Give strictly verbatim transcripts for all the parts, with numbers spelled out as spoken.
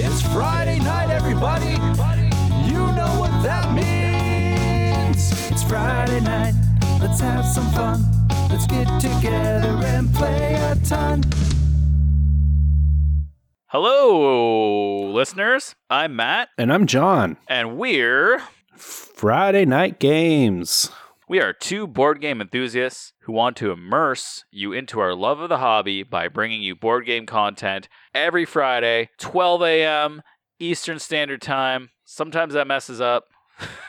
It's Friday night, everybody. You know what that means. It's Friday night. Let's have some fun. Let's get together and play a ton. Hello, listeners. I'm Matt. And I'm John. And we're... Friday Night Games. We are two board game enthusiasts who want to immerse you into our love of the hobby by bringing you board game content every Friday, twelve a.m. Eastern Standard Time. Sometimes that messes up.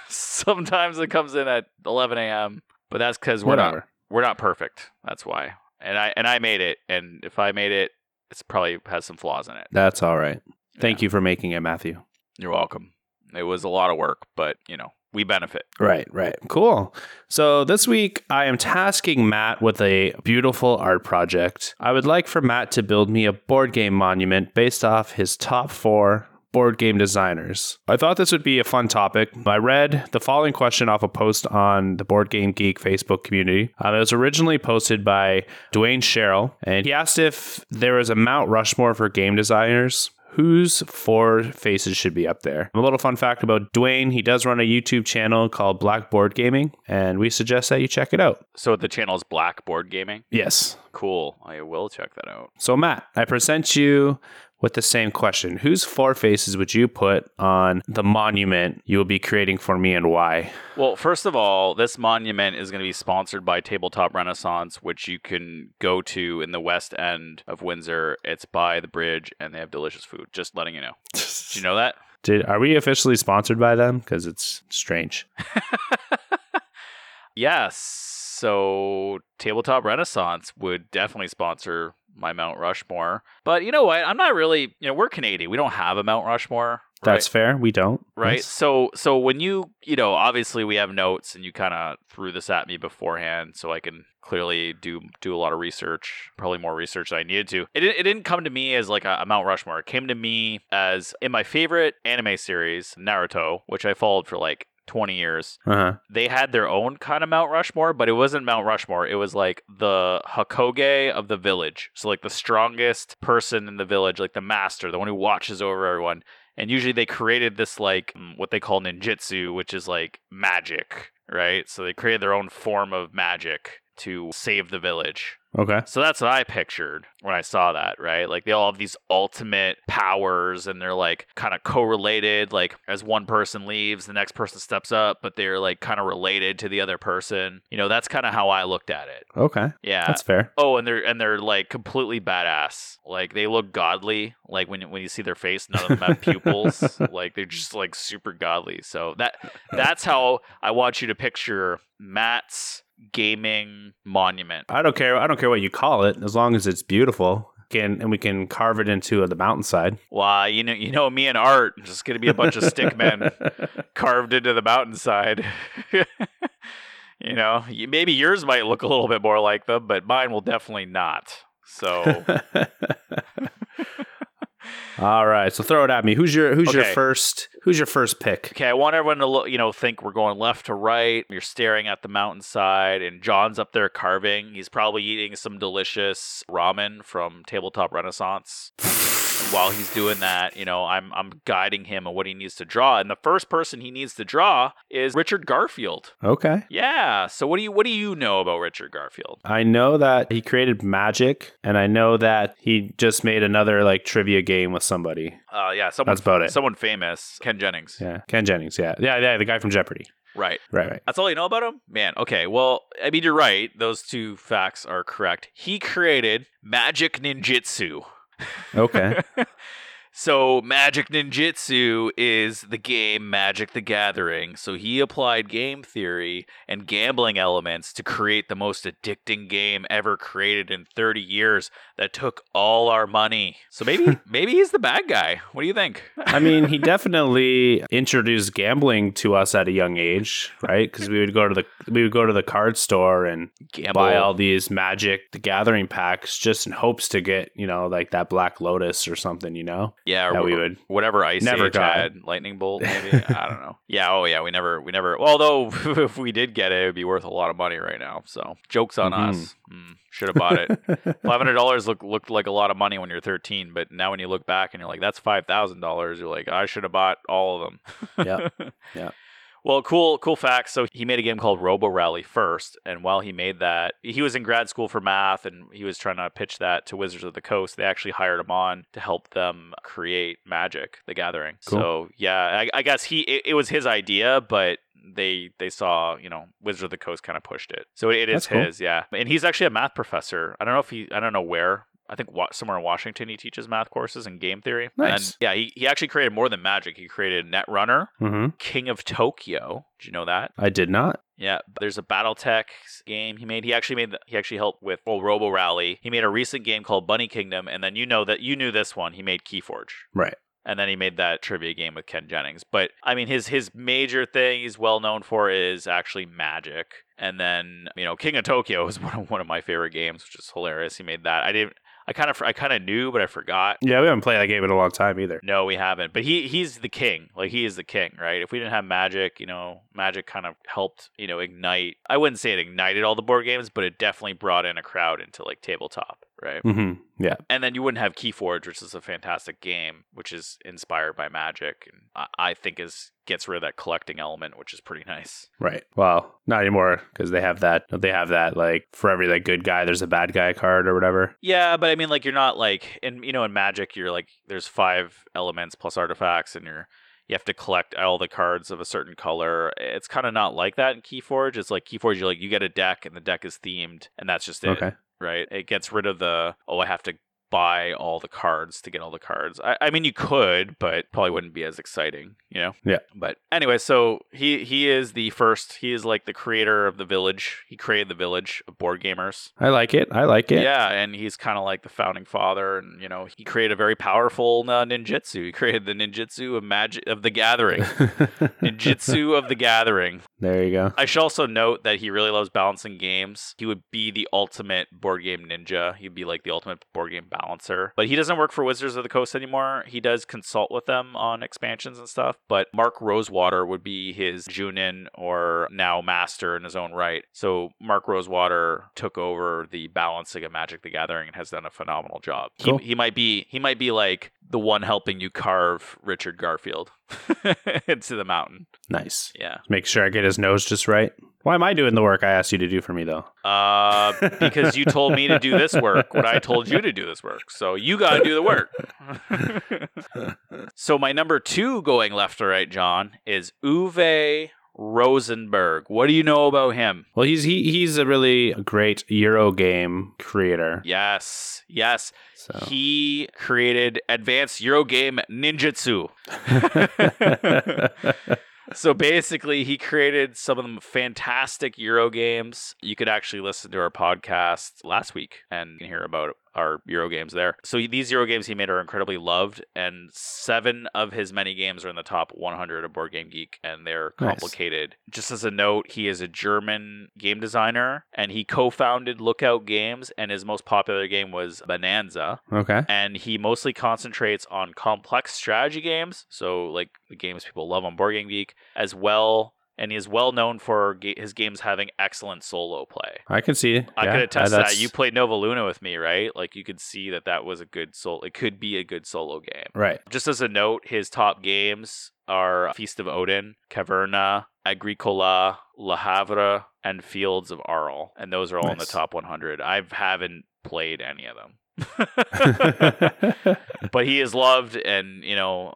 Sometimes it comes in at eleven a.m. But that's because we're Whatever. not we're not perfect. That's why. And I and I made it. And if I made it, it's probably has some flaws in it. That's all right. Thank yeah. you for making it, Matthew. You're welcome. It was a lot of work, but you know. We benefit. Right, right. Cool. So this week, I am tasking Matt with a beautiful art project. I would like for Matt to build me a board game monument based off his top four board game designers. I thought this would be a fun topic. I read the following question off a post on the Board Game Geek Facebook community. Um, it was originally posted by Dwayne Sherrill, and he asked if there was a Mount Rushmore for game designers. Whose four faces should be up there? A little fun fact about Dwayne. He does run a YouTube channel called Black Board Gaming, and we suggest that you check it out. So the channel is Black Board Gaming? Yes. Cool. I will check that out. So Matt, I present you with the same question. Whose four faces would you put on the monument you will be creating for me and why? Well, first of all, this monument is going to be sponsored by Tabletop Renaissance, which you can go to in the west end of Windsor. It's by the bridge and they have delicious food. Just letting you know. Did you know that? Did, are we officially sponsored by them? Because it's strange. Yes. So Tabletop Renaissance would definitely sponsor my Mount Rushmore. But you know what? I'm not really, you know, we're Canadian. We don't have a Mount Rushmore. Right? That's fair. We don't. Right. Yes. So so when you, you know, obviously we have notes and you kind of threw this at me beforehand so I can clearly do do a lot of research, probably more research than I needed to. It, it didn't come to me as like a, a Mount Rushmore. It came to me as in my favorite anime series, Naruto, which I followed for like twenty years. Uh-huh. They had their own kind of Mount Rushmore, but it wasn't Mount Rushmore. It was like the Hokage of the village. So like the strongest person in the village, like the master, the one who watches over everyone. And usually they created this like what they call ninjutsu, which is like magic, right? So they created their own form of magic to save the village. Okay. So that's what I pictured when I saw that, right? Like they all have these ultimate powers and they're like kind of correlated. Like as one person leaves, the next person steps up, but they're like kind of related to the other person. You know, that's kind of how I looked at it. Okay. Yeah. That's fair. Oh, and they're and they're like completely badass. Like they look godly. Like when when you see their face, none of them have pupils. Like they're just like super godly. So that that's how I want you to picture Matt's gaming monument. I don't care. I don't care what you call it, as long as it's beautiful. Can and we can carve it into the mountainside. Why, well, you know, you know, me and art, just going to be a bunch of stick men carved into the mountainside. You know, you, maybe yours might look a little bit more like them, but mine will definitely not. So. All right, so throw it at me. Who's your who's okay. your first who's your first pick? Okay, I want everyone to look, you know, think we're going left to right. You're staring at the mountainside, and John's up there carving. He's probably eating some delicious ramen from Tabletop Renaissance. And while he's doing that, you know, I'm I'm guiding him on what he needs to draw. And the first person he needs to draw is Richard Garfield. Okay. Yeah. So what do you what do you know about Richard Garfield? I know that he created Magic, and I know that he just made another like trivia game with somebody. Uh, yeah, someone, that's about it. Someone famous, Ken Jennings. Yeah, Ken Jennings. Yeah, yeah, yeah, the guy from Jeopardy. Right. Right, right. That's all you know about him? Man, okay. Well, I mean, you're right. Those two facts are correct. He created Magic Ninjutsu. Okay. So Magic Ninjutsu is the game Magic: The Gathering. So he applied game theory and gambling elements to create the most addicting game ever created in thirty years that took all our money. So maybe maybe he's the bad guy. What do you think? I mean, he definitely introduced gambling to us at a young age, right? Cuz we would go to the we would go to the card store and Gamble. buy all these Magic: The Gathering packs just in hopes to get, you know, like that Black Lotus or something, you know? Yeah, or we would whatever Ice never Age got. Had lightning bolt, maybe. I don't know. Yeah, oh yeah, we never, we never. Although if we did get it, it'd be worth a lot of money right now. So joke's on mm-hmm. us. Mm, should have bought it. Five hundred dollars looked looked like a lot of money when you're thirteen, but now when you look back and you're like, that's five thousand dollars. You're like, I should have bought all of them. Yeah, yeah. Well, cool, cool facts. So he made a game called Robo Rally first, and while he made that, he was in grad school for math, and he was trying to pitch that to Wizards of the Coast. They actually hired him on to help them create Magic: The Gathering. Cool. So yeah, I, I guess he it, it was his idea, but they they saw, you know, Wizards of the Coast kind of pushed it. So it, it is cool. his, yeah. And he's actually a math professor. I don't know if he, I don't know where. I think somewhere in Washington, he teaches math courses and game theory. Nice. And yeah, he, he actually created more than Magic. He created Netrunner, mm-hmm. King of Tokyo. Did you know that? I did not. Yeah, there's a BattleTech game he made. He actually made. The, he actually helped with well, Robo Rally. He made a recent game called Bunny Kingdom, and then you know that you knew this one. He made Keyforge. Right. And then he made that trivia game with Ken Jennings. But I mean, his his major thing he's well known for is actually Magic. And then you know, King of Tokyo is one of one of my favorite games, which is hilarious. He made that. I didn't. I kind of I kind of knew, but I forgot. Yeah, we haven't played that game in a long time either. No, we haven't. But he he's the king. Like, he is the king, right? If we didn't have Magic, you know, Magic kind of helped, you know, ignite. I wouldn't say it ignited all the board games, but it definitely brought in a crowd into, like, tabletop, right? Mm-hmm. Yeah. And then you wouldn't have Keyforge, which is a fantastic game, which is inspired by Magic, and I think is gets rid of that collecting element, which is pretty nice. Right. Well, not anymore, because they have that. They have that, like, for every, like, good guy, there's a bad guy card or whatever. Yeah, but I mean, like, you're not, like, in, you know, in Magic, you're, like, there's five elements plus artifacts, and you're You have to collect all the cards of a certain color. It's kind of not like that in Keyforge. It's like Keyforge, you're like, you get a deck and the deck is themed and that's just it, okay. Right? It gets rid of the, oh, I have to buy all the cards to get all the cards. I, I mean, you could, but probably wouldn't be as exciting, you know? Yeah. But anyway, so he, he is the first, he is like the creator of the village. He created the village of board gamers. I like it. I like it. Yeah. And he's kind of like the founding father. And, you know, he created a very powerful uh, ninjutsu. He created the ninjutsu of Magic of the Gathering. Ninjutsu of the Gathering. There you go. I should also note that he really loves balancing games. He would be the ultimate board game ninja. He'd be like the ultimate board game balancer. But he doesn't work for Wizards of the Coast anymore. He does consult with them on expansions and stuff. But Mark Rosewater would be his Junin, or now master in his own right. So Mark Rosewater took over the balancing of Magic: The Gathering and has done a phenomenal job. Cool. He, he might be he might be like the one helping you carve Richard Garfield into the mountain. Nice. Yeah. Make sure I get his nose just right. Why am I doing the work I asked you to do for me, though? Uh, because you told me to do this work when I told you to do this work. So you got to do the work. So my number two going left to right, John, is Uwe Rosenberg. What do you know about him? Well, he's he he's a really great Euro game creator. Yes. Yes. So. He created Advanced Euro Game Ninjutsu. So basically, he created some of them fantastic Euro games. You could actually listen to our podcast last week and hear about our Euro games there. So these Euro games he made are incredibly loved, and seven of his many games are in the top one hundred of Board Game Geek, and they're complicated. Nice. Just as a note, he is a German game designer, and he co-founded Lookout Games, and his most popular game was Bonanza. Okay. And he mostly concentrates on complex strategy games, so like the games people love on Board Game Geek, as well. And he is well known for ga- his games having excellent solo play. I can see. I yeah, could attest uh, that. You played Nova Luna with me, right? Like, you could see that that was a good solo. It could be a good solo game. Right. Just as a note, his top games are Feast of Odin, Caverna, Agricola, Le Havre, and Fields of Arl. And those are all nice. In the top one hundred. I haven't played any of them. But he is loved, and, you know...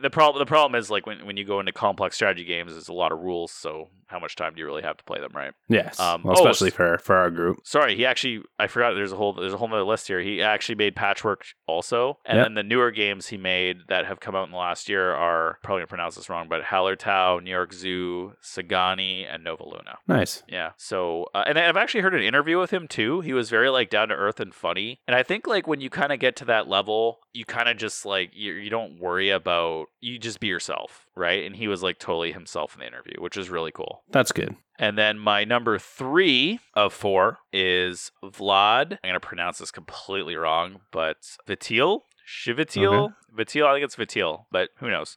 The problem the problem is, like, when, when you go into complex strategy games, there's a lot of rules, so how much time do you really have to play them, right? Yes. Um, well, especially oh, for, for our group. Sorry, he actually, I forgot there's a whole there's a whole other list here. He actually made Patchwork also, and yep. then the newer games he made that have come out in the last year are, probably going to pronounce this wrong, but Hallertau, New York Zoo, Sagani, and Nova Luna. Nice. Yeah. So, uh, and I've actually heard an interview with him too. He was very, like, down to earth and funny, and I think, like, when you kind of get to that level, you kind of just, like, you, you don't worry about you just be yourself, right? And he was, like, totally himself in the interview, which is really cool. That's good. And then my number three of four is Vlad. I'm going to pronounce this completely wrong, but Chvátil. Shivatil? Okay. Vatil? I think it's Vatil, but who knows?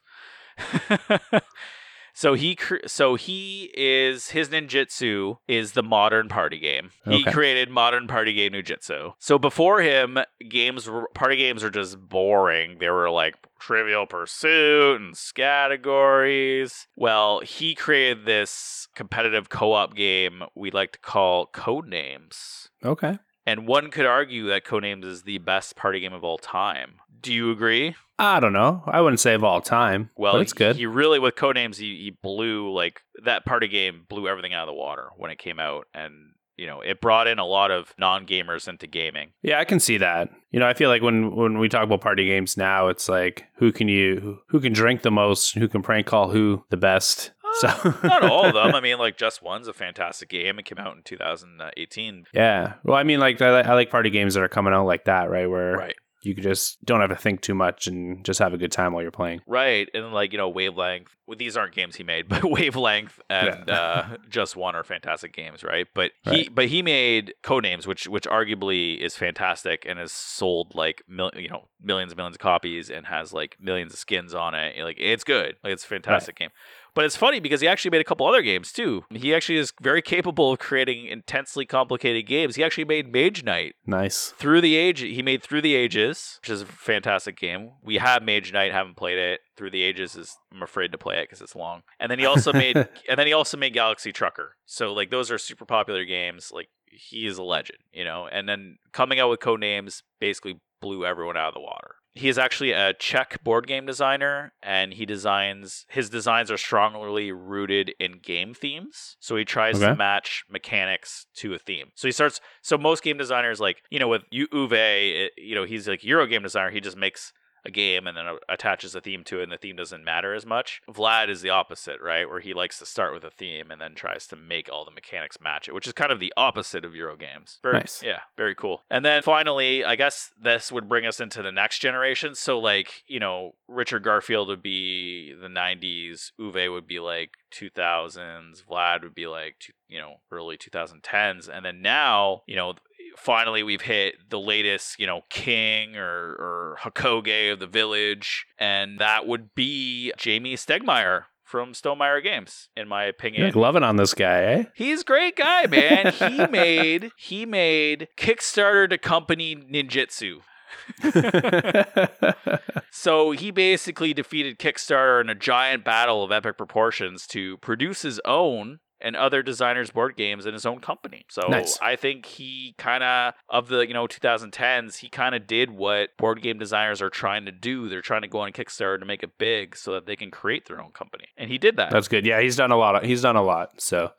So he cr- so he is, his ninjutsu is the modern party game. Okay. He created modern party game ninjutsu. So before him, games party games are just boring. They were like Trivial Pursuit and categories. Well, he created this competitive co-op game we like to call Codenames. Okay. And one could argue that Codenames is the best party game of all time. Do you agree? I don't know. I wouldn't say of all time. Well, it's good. He really, with Codenames, he, he blew, like, that party game blew everything out of the water when it came out. And, you know, it brought in a lot of non-gamers into gaming. Yeah, I can see that. You know, I feel like when, when we talk about party games now, it's like, who can you, who can drink the most, who can prank call who the best. So not all of them. I mean, like, Just One's a fantastic game. It came out in two thousand eighteen. Yeah. Well, I mean, like, I, I like party games that are coming out like that, right? Where right. you can just don't have to think too much and just have a good time while you're playing. Right. And, like, you know, Wavelength. Well, these aren't games he made, but Wavelength and yeah. uh, Just One are fantastic games, right? But he right. but he made Codenames, which which arguably is fantastic and has sold, like, mil- you know, millions and millions of copies and has, like, millions of skins on it. Like, it's good. Like, it's a fantastic right. game. But it's funny because he actually made a couple other games, too. He actually is very capable of creating intensely complicated games. He actually made Mage Knight. Nice. Through the Ages. He made Through the Ages, which is a fantastic game. We have Mage Knight, haven't played it. Through the Ages is, I'm afraid to play it because it's long. And then he also made, and then he also made Galaxy Trucker. So, like, those are super popular games. Like, he is a legend, you know? And then coming out with Codenames basically blew everyone out of the water. He is actually a Czech board game designer, and he designs, his designs are strongly rooted in game themes. So he tries okay. to match mechanics to a theme. So he starts, so most game designers, like, you know, with Uwe, you know, he's like Euro game designer. He just makes a game and then attaches a theme to it, and the theme doesn't matter as much. Vlad is the opposite, right? Where he likes to start with a theme and then tries to make all the mechanics match it, which is kind of the opposite of Euro games. Very, nice. Yeah, very cool. And then finally, I guess this would bring us into the next generation. So, like, you know, Richard Garfield would be the nineties, Uwe would be like two thousands, Vlad would be like, you know, early twenty tens. And then now, you know, finally we've hit the latest, you know, King or, or Hakoge of the Village. And that would be Jamie Stegmaier from Stonemaier Games, in my opinion. You're like loving on this guy, eh? He's a great guy, man. he made he made Kickstarter to Company Ninjutsu. So he basically defeated Kickstarter in a giant battle of epic proportions to produce his own and other designers' board games in his own company. So nice. I think he kind of, of the, you know, twenty tens, he kind of did what board game designers are trying to do. They're trying to go on Kickstarter to make it big so that they can create their own company. And he did that. That's good. Yeah, he's done a lot. Of, he's done a lot. So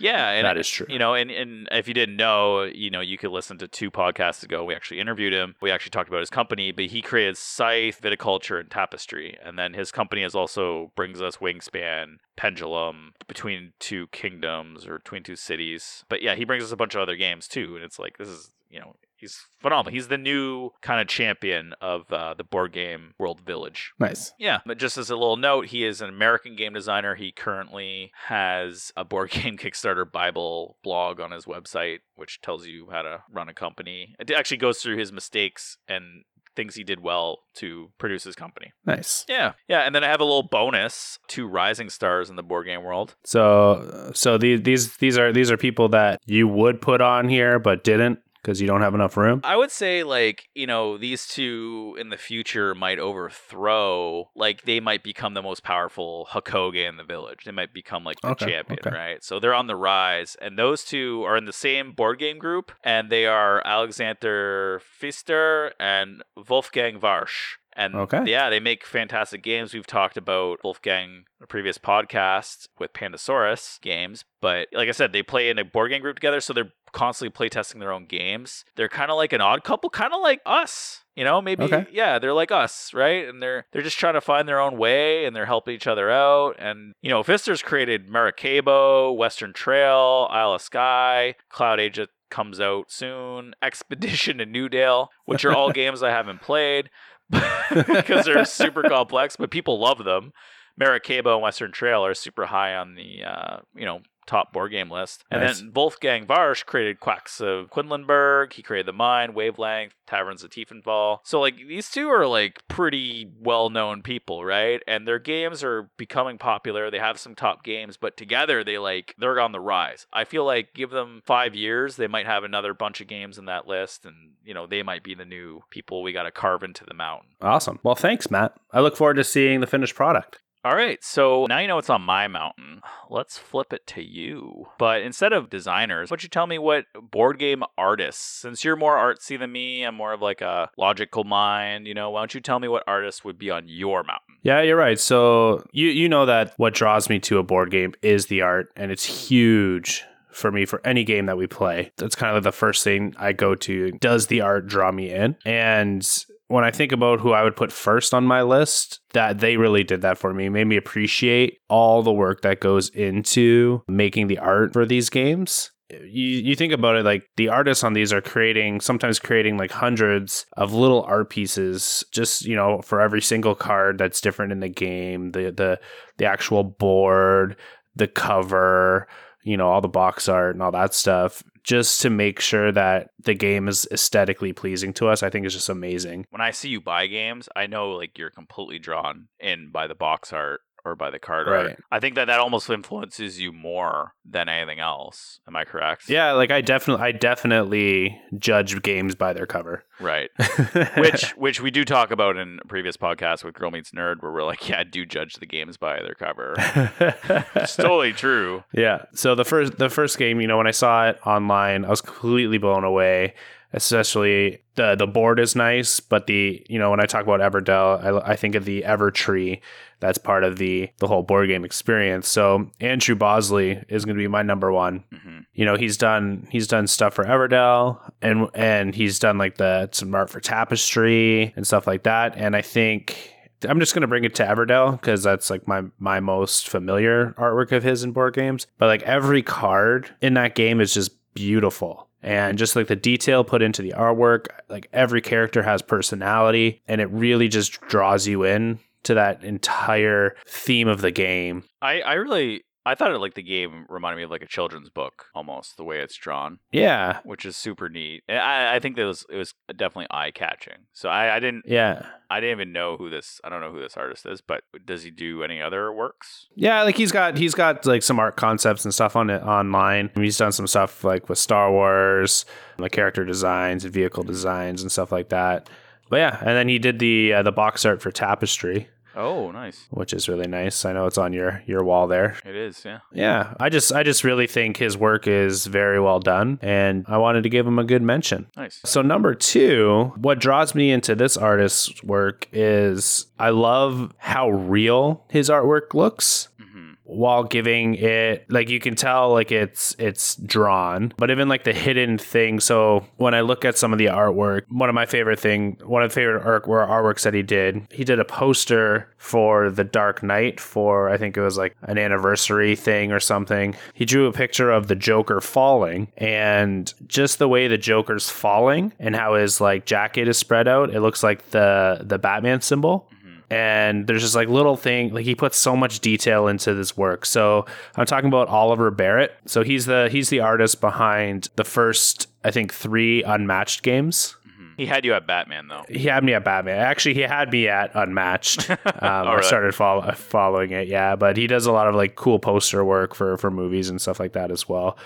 yeah, and that is true. You know, and, and if you didn't know, you know, you could listen to two podcasts ago. We actually interviewed him. We actually talked about his company, but he created Scythe, Viticulture, and Tapestry. And then his company is also brings us Wingspan, Pendulum, Between Two Kingdoms, or Between Two Cities. But yeah, he brings us a bunch of other games too. And it's like, this is, you know, he's phenomenal. He's the new kind of champion of uh, the board game world village. Nice. Yeah. But just as a little note, he is an American game designer. He currently has a board game Kickstarter Bible blog on his website, which tells you how to run a company. It actually goes through his mistakes and things he did well to produce his company. Nice. Yeah. Yeah. And then I have a little bonus to rising stars in the board game world. So so the, these these are these are people that you would put on here but didn't, because you don't have enough room? I would say, like, you know, these two in the future might overthrow, like, they might become the most powerful Hakoge in the village. They might become, like, the okay, champion, okay. right? So they're on the rise. And those two are in the same board game group, and they are Alexander Pfister and Wolfgang Warsch. And okay. yeah, they make fantastic games. We've talked about Wolfgang in a previous podcast with Pandasaurus games. But like I said, they play in a board game group together, so they're constantly playtesting their own games. They're kind of like an odd couple, kind of like us. You know, maybe, okay. yeah, they're like us, right? And they're they're just trying to find their own way, and they're helping each other out. And, you know, Pfister's created Maracaibo, Western Trail, Isle of Skye, Cloud Age comes out soon, Expedition to Newdale, which are all games I haven't played because they're super complex, but people love them. Maracaibo and Western Trail are super high on the, uh, you know, top board game list. And nice. Then Wolfgang Warsch created Quacks of Quedlinburg. He created The Mine, Wavelength, Taverns of Tiefenfall. So, like, these two are, like, pretty well-known people, right? And their games are becoming popular. They have some top games, but together they, like, they're on the rise. I feel like give them five years, they might have another bunch of games in that list, and, you know, they might be the new people we got to carve into the mountain. Awesome. Well, thanks, Matt. I look forward to seeing the finished product. All right, so now you know it's on my mountain. Let's flip it to you. But instead of designers, why don't you tell me what board game artists, since you're more artsy than me, I'm more of like a logical mind, you know, why don't you tell me what artists would be on your mountain? Yeah, you're right. So you, you know that what draws me to a board game is the art, and it's huge for me for any game that we play. That's kind of the first thing I go to. Does the art draw me in? And when I think about who I would put first on my list, that they really did that for me. It made me appreciate all the work that goes into making the art for these games. You you think about it, like the artists on these are creating, sometimes creating like hundreds of little art pieces, just, you know, for every single card that's different in the game, the the the actual board, the cover, you know, all the box art and all that stuff, just to make sure that the game is aesthetically pleasing to us. I think it's just amazing. When I see you buy games, I know like you're completely drawn in by the box art or by the card right. art. I think that that almost influences you more than anything else. Am I correct? Yeah, like I definitely, I definitely judge games by their cover. Right. which, which we do talk about in previous podcasts with Girl Meets Nerd, where we're like, yeah, I do judge the games by their cover. It's totally true. Yeah. So the first, the first game, you know, when I saw it online, I was completely blown away. Especially the the board is nice, but the, you know, when I talk about Everdell, I, I think of the Ever Tree that's part of the the whole board game experience. So Andrew Bosley is going to be my number one. Mm-hmm. You know, he's done he's done stuff for Everdell, and and he's done like the some art for Tapestry and stuff like that. And I think I'm just going to bring it to Everdell because that's like my, my most familiar artwork of his in board games. But like every card in that game is just beautiful. And just like the detail put into the artwork, like every character has personality, and it really just draws you in to that entire theme of the game. I, I really, I thought it like the game reminded me of like a children's book almost, the way it's drawn. Yeah. Which is super neat. And I, I think that it was, it was definitely eye catching. So I, I didn't, yeah. I didn't even know who this, I don't know who this artist is, but does he do any other works? Yeah, like he's got, he's got like some art concepts and stuff on it online. He's done some stuff like with Star Wars, like character designs and vehicle designs and stuff like that. But yeah, and then he did the, uh, the box art for Tapestry. Oh, nice. Which is really nice. I know it's on your, your wall there. It is, yeah. Yeah. I just I just really think his work is very well done, and I wanted to give him a good mention. Nice. So number two, what draws me into this artist's work is I love how real his artwork looks. Mm-hmm. While giving it, like you can tell like it's it's drawn, but even like the hidden thing. So when I look at some of the artwork, one of my favorite thing, one of the favorite art, were artworks that he did. He did a poster for The Dark Knight for, I think it was like an anniversary thing or something. He drew a picture of the Joker falling, and just the way the Joker's falling and how his like jacket is spread out, it looks like the the Batman symbol. And there's just like little thing, like he puts so much detail into this work. So I'm talking about Oliver Barrett. So he's the he's the artist behind the first, I think, three Unmatched games. Mm-hmm. He had you at Batman, though. He had me at Batman. Actually, he had me at Unmatched. Um, I really? started follow- following it, yeah. But he does a lot of like cool poster work for for movies and stuff like that as well.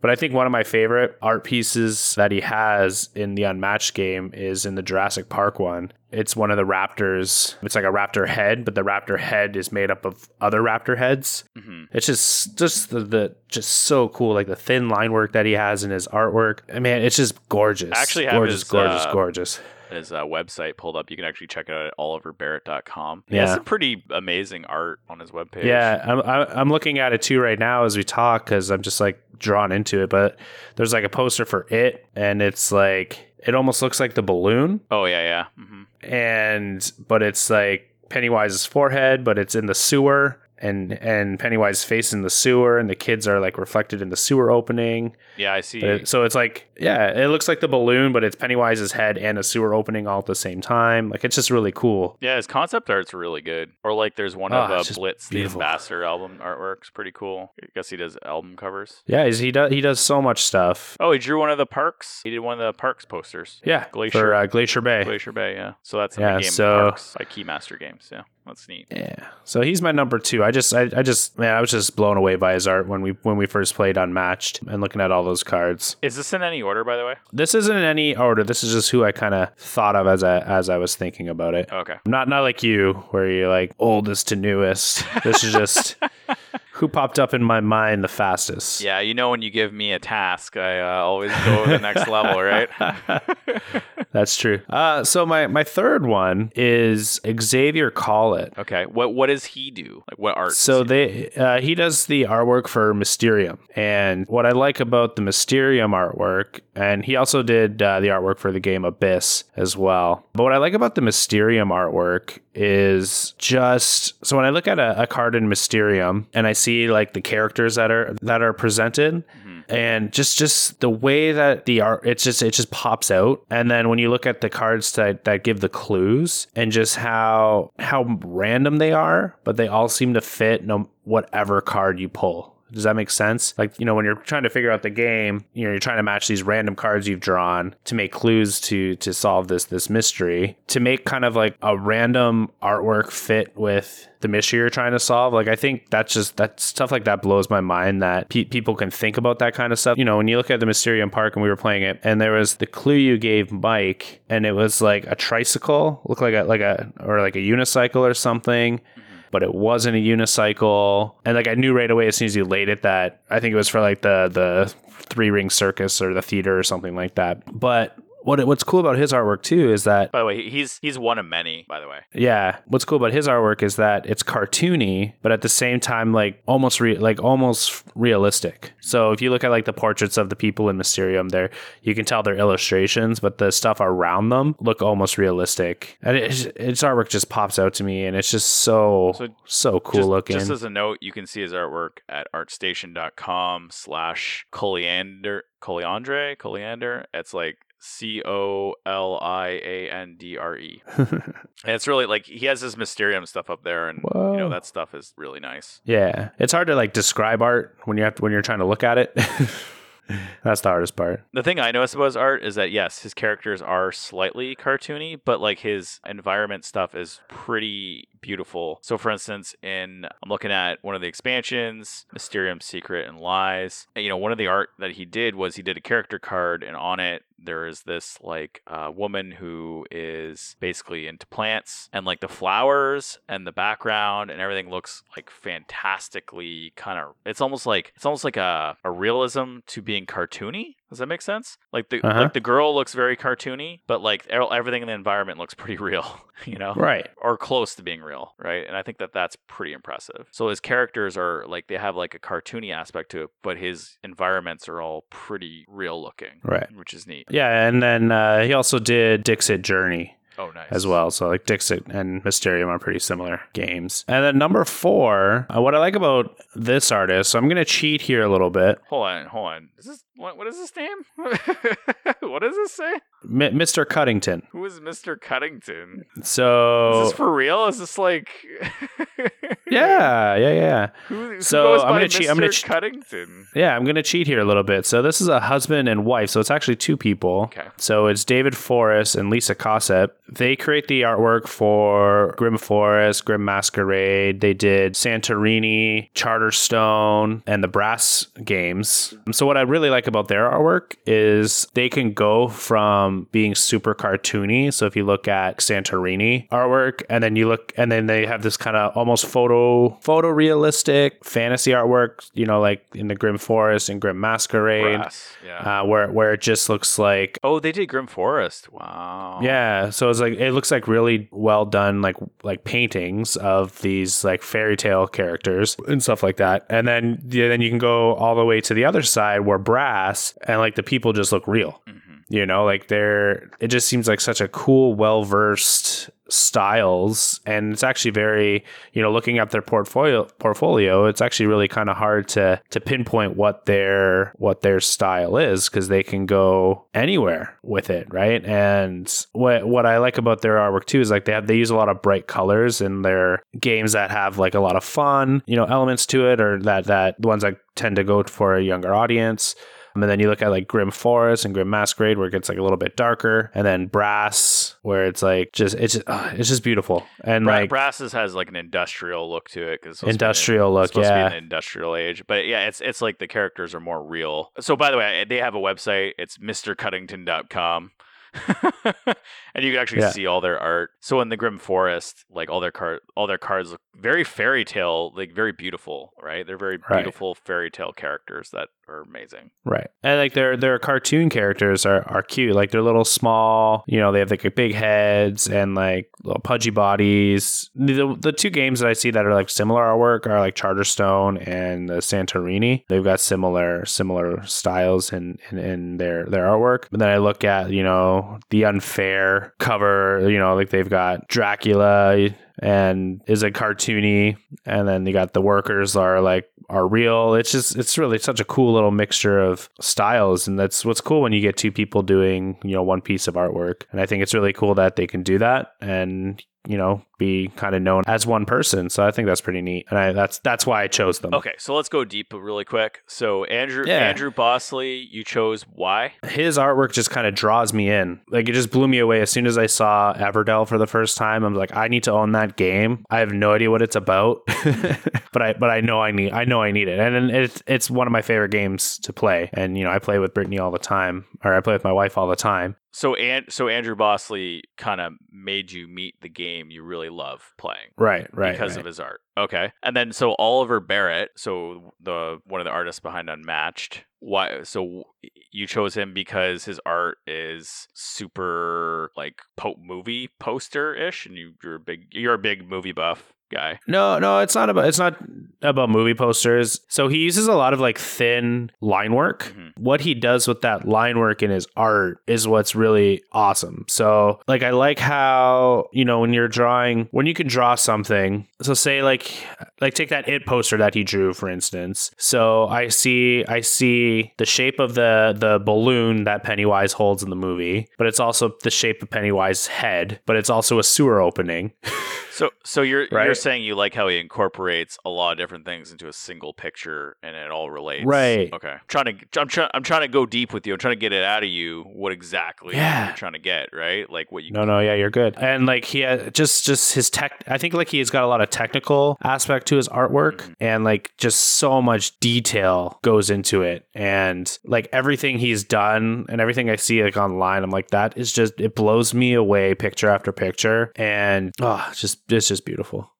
But I think one of my favorite art pieces that he has in the Unmatched game is in the Jurassic Park one. It's one of the raptors. It's like a raptor head, but the raptor head is made up of other raptor heads. Mm-hmm. It's just just the, the just so cool, like the thin line work that he has in his artwork. I mean, it's just gorgeous. I actually have gorgeous, his, gorgeous, uh, gorgeous. His uh, website pulled up. You can actually check it out at oliver barrett dot com. Yeah, it's some pretty amazing art on his webpage. Yeah, I'm I'm looking at it too right now as we talk because I'm just like drawn into it. But there's like a poster for it, and it's like, it almost looks like the balloon. Oh, yeah, yeah. Mm-hmm. And, but it's like Pennywise's forehead, but it's in the sewer. and and Pennywise's face in the sewer, and the kids are like reflected in the sewer opening. Yeah, I see. It, so it's like, yeah, it looks like the balloon, but it's Pennywise's head and a sewer opening all at the same time. Like, it's just really cool. Yeah, his concept art's really good. Or like there's one oh, of uh, Blitz, beautiful. The Ambassador album artwork's pretty cool. I guess he does album covers. Yeah, he's, he does he does so much stuff. Oh, he drew one of the parks. He did one of the parks posters. Yeah, Glacier for, uh, Glacier Bay. Glacier Bay, yeah. So that's in yeah, the game so... parks by Keymaster Games, yeah. That's neat. Yeah. So he's my number two. I just, I, I just, man, I was just blown away by his art when we, when we first played Unmatched and looking at all those cards. Is this in any order, by the way? This isn't in any order. This is just who I kind of thought of as I, as I was thinking about it. Okay. Not, not like you, where you're like oldest to newest. This is just who popped up in my mind the fastest. Yeah. You know, when you give me a task, I uh, always go to the next level, right? That's true. Uh, so my, my third one is Xavier Collett. Okay. What what does he do? Like what art? So they uh, he does the artwork for Mysterium. And what I like about the Mysterium artwork, and he also did uh, the artwork for the game Abyss as well. But what I like about the Mysterium artwork is just, so when I look at a, a card in Mysterium and I see like the characters that are that are presented, mm-hmm. and just just the way that the art, it's just it just pops out. And then when you look at the cards that, that give the clues and just how how random they are, but they all seem to fit no whatever card you pull. Does that make sense? Like, you know, when you're trying to figure out the game, you know, you're trying to match these random cards you've drawn to make clues to to solve this this mystery, to make kind of like a random artwork fit with the mystery you're trying to solve. Like, I think that's just, that stuff like that blows my mind that pe- people can think about that kind of stuff. You know, when you look at the Mysterium Park and we were playing it, and there was the clue you gave Mike, and it was like a tricycle, looked like a, like a, or like a unicycle or something. But it wasn't a unicycle. And like I knew right away as soon as you laid it that I think it was for like the the three ring circus or the theater or something like that. But What what's cool about his artwork too is that, by the way, he's he's one of many, by the way. Yeah, what's cool about his artwork is that it's cartoony, but at the same time, like almost re- like almost realistic. So if you look at like the portraits of the people in Mysterium, there you can tell they're illustrations, but the stuff around them look almost realistic. And it's, its artwork just pops out to me, and it's just so so, so cool just, looking. Just as a note, you can see his artwork at artstation dot com slash Coliander Coliandre Coliander. It's like C O L I A N D R E. And it's really like he has his Mysterium stuff up there, and Whoa. You know, that stuff is really nice. Yeah, it's hard to like describe art when you have to, when you're trying to look at it. That's the hardest part. The thing I notice about his art is that, yes, his characters are slightly cartoony, but like his environment stuff is pretty beautiful. So for instance, in I'm looking at one of the expansions, Mysterium Secret and Lies, and, you know, one of the art that he did was he did a character card, and on it there is this like uh, woman who is basically into plants, and like the flowers and the background and everything looks like fantastically kind of, it's almost like it's almost like a, a realism to being cartoony. Does that make sense? Like the uh-huh. like the girl looks very cartoony, but like everything in the environment looks pretty real, you know? Right. Or close to being real, right? And I think that that's pretty impressive. So his characters are like, they have like a cartoony aspect to it, but his environments are all pretty real looking. Right. Which is neat. Yeah, and then uh, he also did Dixit Journey. Oh, nice. As well. So like Dixit and Mysterium are pretty similar games. And then number four, uh, what I like about this artist, so I'm going to cheat here a little bit. Hold on, hold on. Is this, what, what is this name? What does this say? M- Mister Cuttington. Who is Mister Cuttington? So... Is this for real? Is this like... Yeah, yeah, yeah. Who, who so goes I'm going to cheat. I'm going to che- Cuttington. Yeah, I'm going to cheat here a little bit. So this is a husband and wife. So it's actually two people. Okay. So it's David Forrest and Lisa Cossett. They create the artwork for Grim Forest, Grim Masquerade. They did Santorini, Charterstone, and the Brass games. So what I really like about their artwork is they can go from being super cartoony. So if you look at Santorini artwork, and then you look, and then they have this kind of almost photo photorealistic fantasy artwork, you know, like in the Grim Forest and Grim Masquerade, Brass, yeah. uh, where where it just looks like, oh, they did Grim Forest. Wow. Yeah. So it's like it looks like really well done, like like paintings of these like fairy tale characters and stuff like that. And then yeah, then you can go all the way to the other side where Brass and like the people just look real. Mm-hmm. You know, like they're, it just seems like such a cool, well-versed styles. And it's actually very, you know, looking at their portfolio portfolio, it's actually really kind of hard to, to pinpoint what their, what their style is, because they can go anywhere with it. Right. And what, what I like about their artwork too, is like they have, they use a lot of bright colors in their games that have like a lot of fun, you know, elements to it, or that, that the ones that tend to go for a younger audience. And then you look at like Grim Forest and Grim Masquerade, where it gets like a little bit darker, and then Brass, where it's like just it's just, uh, it's just beautiful. And Bra- like Brasses has like an industrial look to it, because industrial look, yeah, supposed to be an industrial age. But yeah, it's it's like the characters are more real. So by the way, they have a website. It's mister cuttington dot com. And you can actually yeah. see all their art. So in the Grim Forest, like all their card, all their cards look very fairy tale, like very beautiful, right? They're very right. beautiful fairy tale characters that are amazing, right? And like their their cartoon characters are are cute. Like they're little small, you know, they have like big heads and like little pudgy bodies. The the two games that I see that are like similar artwork are like Charterstone and the Santorini. They've got similar similar styles in in, in their their artwork. But then I look at you know. The Unfair cover, you know, like they've got Dracula and is a cartoony, and then you got the workers are like are real. It's just it's really such a cool little mixture of styles, and that's what's cool when you get two people doing, you know, one piece of artwork. And I think it's really cool that they can do that and, you know, be kind of known as one person. So I think that's pretty neat, and I, that's that's why I chose them. Okay, so let's go deep really quick. So Andrew yeah. Andrew Bosley, you chose why? His artwork just kind of draws me in. Like it just blew me away as soon as I saw Everdell for the first time. I'm like, I need to own that game. I have no idea what it's about, but I but I know I need I know I need it, and it's it's one of my favorite games to play. And you know, I play with Brittany all the time, or I play with my wife all the time. So and so Andrew Bosley kind of made you meet the game you really love playing, right? Right, because right. of his art. Okay, and then so Oliver Barrett, so the one of the artists behind Unmatched. Why? So you chose him because his art is super like po- movie poster ish, and you, you're a big you're a big movie buff. Guy. No, no, it's not about it's not about movie posters. So he uses a lot of like thin line work. Mm-hmm. What he does with that line work in his art is what's really awesome. So like I like how, you know, when you're drawing, when you can draw something. So say like like take that It poster that he drew, for instance. So I see I see the shape of the the balloon that Pennywise holds in the movie, but it's also the shape of Pennywise's head, but it's also a sewer opening. So so you're right? you're saying you like how he incorporates a lot of different things into a single picture, and it all relates, right? Okay, I'm trying to I'm trying I'm trying to go deep with you. I'm trying to get it out of you what exactly yeah. you're trying to get, right? Like what you no no yeah you're good. And like he has just just his tech. I think like he's got a lot of technical aspect to his artwork, mm-hmm. and like just so much detail goes into it, and like everything he's done and everything I see like online, I'm like that is just it blows me away picture after picture, and oh, it's just it's just beautiful.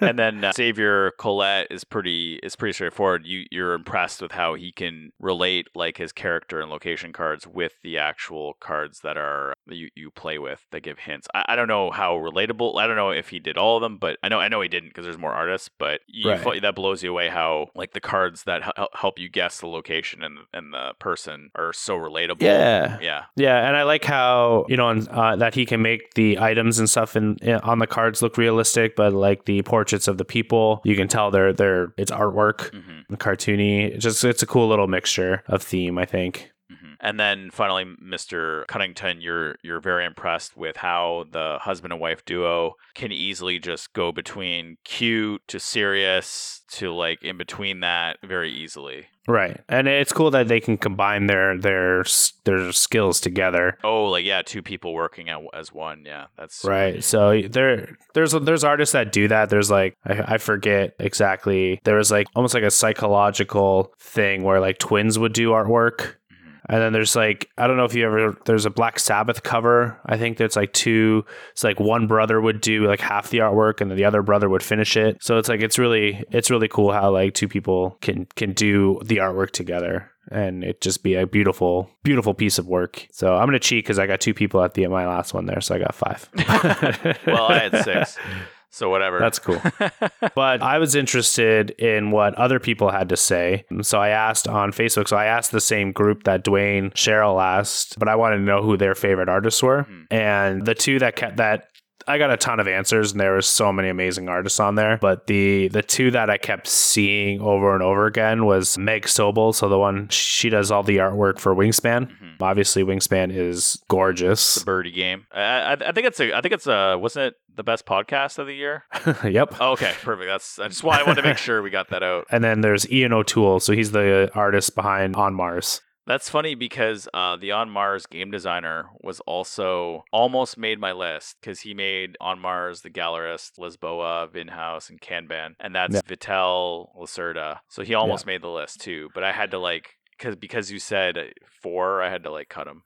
And then uh, Xavier Collette is pretty is pretty straightforward. You you're impressed with how he can relate like his character and location cards with the actual cards that are that you, you play with that give hints. I, I don't know how relatable. I don't know if he did all of them, but I know I know he didn't because there's more artists. But you, right. you, that blows you away how like the cards that h- help you guess the location and and the person are so relatable. Yeah, yeah, yeah. And I like how you know uh, that he can make the items and stuff in, in on the cards look realistic, but like the portraits of the people, you can tell they're they're it's artwork, mm-hmm. cartoony. It's just it's a cool little mixture of theme, I think. Mm-hmm. And then finally, Mister Cunnington, you're you're very impressed with how the husband and wife duo can easily just go between cute to serious to like in between that very easily. Right, and it's cool that they can combine their their their skills together. Oh, like yeah, two people working at, as one. Yeah, that's right. So there there's there's artists that do that. There's like I, I forget exactly. There was like almost like a psychological thing where like twins would do artwork. And then there's like, I don't know if you ever, there's a Black Sabbath cover. I think that's like two, it's like one brother would do like half the artwork and then the other brother would finish it. So it's like, it's really, it's really cool how like two people can, can do the artwork together and it just be a beautiful, beautiful piece of work. So I'm going to cheat because I got two people at the, my last one there. So I got five. Well, I had six. So whatever. That's cool. But I was interested in what other people had to say. So I asked on Facebook. So I asked the same group that Dwayne Cheryl asked, but I wanted to know who their favorite artists were. Mm. And the two that kept that, I got a ton of answers and there were so many amazing artists on there. But the the two that I kept seeing over and over again was Meg Sobel. So the one, she does all the artwork for Wingspan. Mm-hmm. Obviously, Wingspan is gorgeous. It's a birdie game. I, I, I think it's a, I think it's a, wasn't it the best podcast of the year? Yep. Oh, okay, perfect. That's, that's why I wanted to make sure we got that out. And then there's Ian O'Toole. So he's the artist behind On Mars. That's funny because uh, the On Mars game designer was also almost made my list because he made On Mars, The Gallerist, Lisboa, Vinhouse, and Kanban. And that's yeah. Vitel Lacerda. So he almost yeah. made the list too. But I had to like, cause, because you said four, I had to like cut him.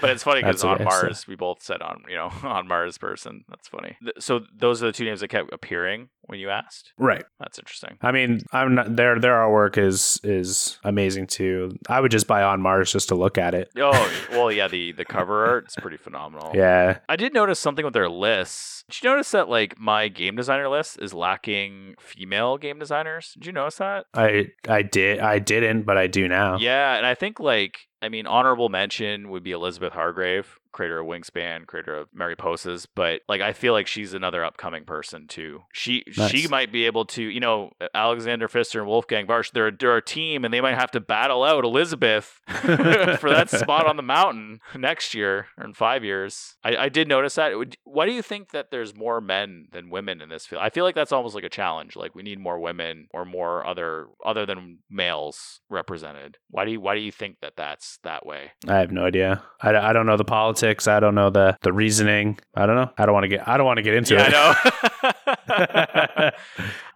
But it's funny because On Mars, we both said on, you know, On Mars person. That's funny. Th- so those are the two names that kept appearing when you asked. Right. That's interesting. I mean, I'm not their their artwork is is amazing too. I would just buy On Mars just to look at it. Oh, well, yeah, the the cover art is pretty phenomenal. Yeah. I did notice something with their lists. Did you notice that like my game designer list is lacking female game designers? Did you notice that? I I did I didn't, but I do now. Yeah, and I think like I mean, honorable mention would be Elizabeth Hargrave, creator of Wingspan, creator of Mariposas. But like, I feel like she's another upcoming person too. She nice. she might be able to, you know, Alexander Pfister and Wolfgang Warsch, they're, they're a team and they might have to battle out Elizabeth for that spot on the mountain next year or in five years. I, I did notice that. Would, why do you think that there's more men than women in this field? I feel like that's almost like a challenge. Like we need more women or more other other than males represented. Why do you, why do you think that that's that way? I have no idea. I, I don't know the politics. I don't know the, the reasoning. I don't know. I don't want to get, I don't want to get into yeah, it. I know.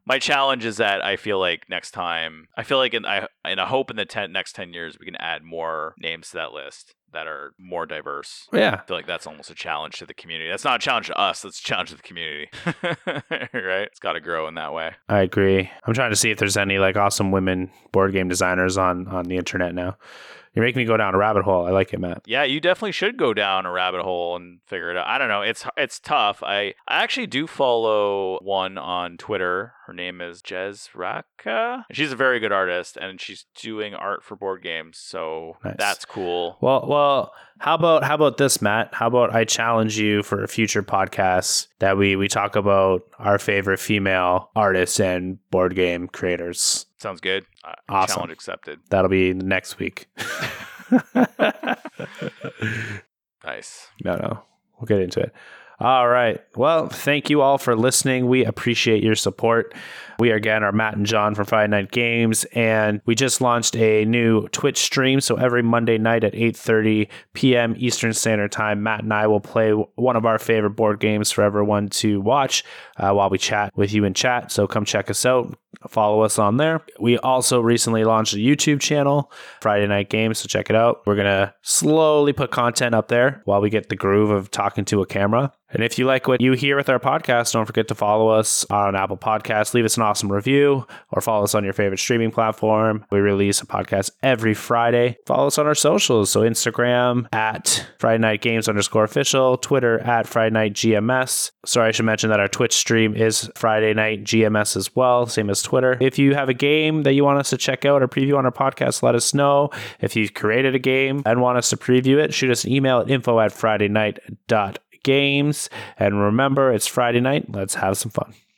My challenge is that I feel like next time, I feel like in, I, in a hope in the ten, next ten years, we can add more names to that list that are more diverse. Yeah. I feel like that's almost a challenge to the community. That's not a challenge to us. That's a challenge to the community. Right? It's got to grow in that way. I agree. I'm trying to see if there's any like awesome women board game designers on, on the internet now. You're making me go down a rabbit hole. I like it, Matt. Yeah, you definitely should go down a rabbit hole and figure it out. I don't know. It's it's tough. I, I actually do follow one on Twitter. Her name is Jez Raka. She's a very good artist, and she's doing art for board games, so nice. That's cool. Well, well, how about how about this, Matt? How about I challenge you for a future podcast that we, we talk about our favorite female artists and board game creators? Sounds good. Uh, awesome. Challenge accepted. That'll be next week. Nice. No, no. We'll get into it. All right. Well, thank you all for listening. We appreciate your support. We again are Matt and John from Friday Night Games, and we just launched a new Twitch stream. So every Monday night at eight thirty p.m. Eastern Standard Time, Matt and I will play one of our favorite board games for everyone to watch uh, while we chat with you in chat. So come check us out. Follow us on there. We also recently launched a YouTube channel, Friday Night Games, so check it out. We're going to slowly put content up there while we get the groove of talking to a camera. And if you like what you hear with our podcast, don't forget to follow us on Apple Podcasts. Leave us an awesome review or follow us on your favorite streaming platform. We release a podcast every Friday. Follow us on our socials. So Instagram at Friday Night Games underscore official, Twitter at Friday Night G M S. Sorry, I should mention that our Twitch stream is Friday Night G M S as well, same as Twitter. If you have a game that you want us to check out or preview on our podcast, let us know. If you've created a game and want us to preview it, shoot us an email at info at friday night dot games. And remember, it's Friday night. Let's have some fun.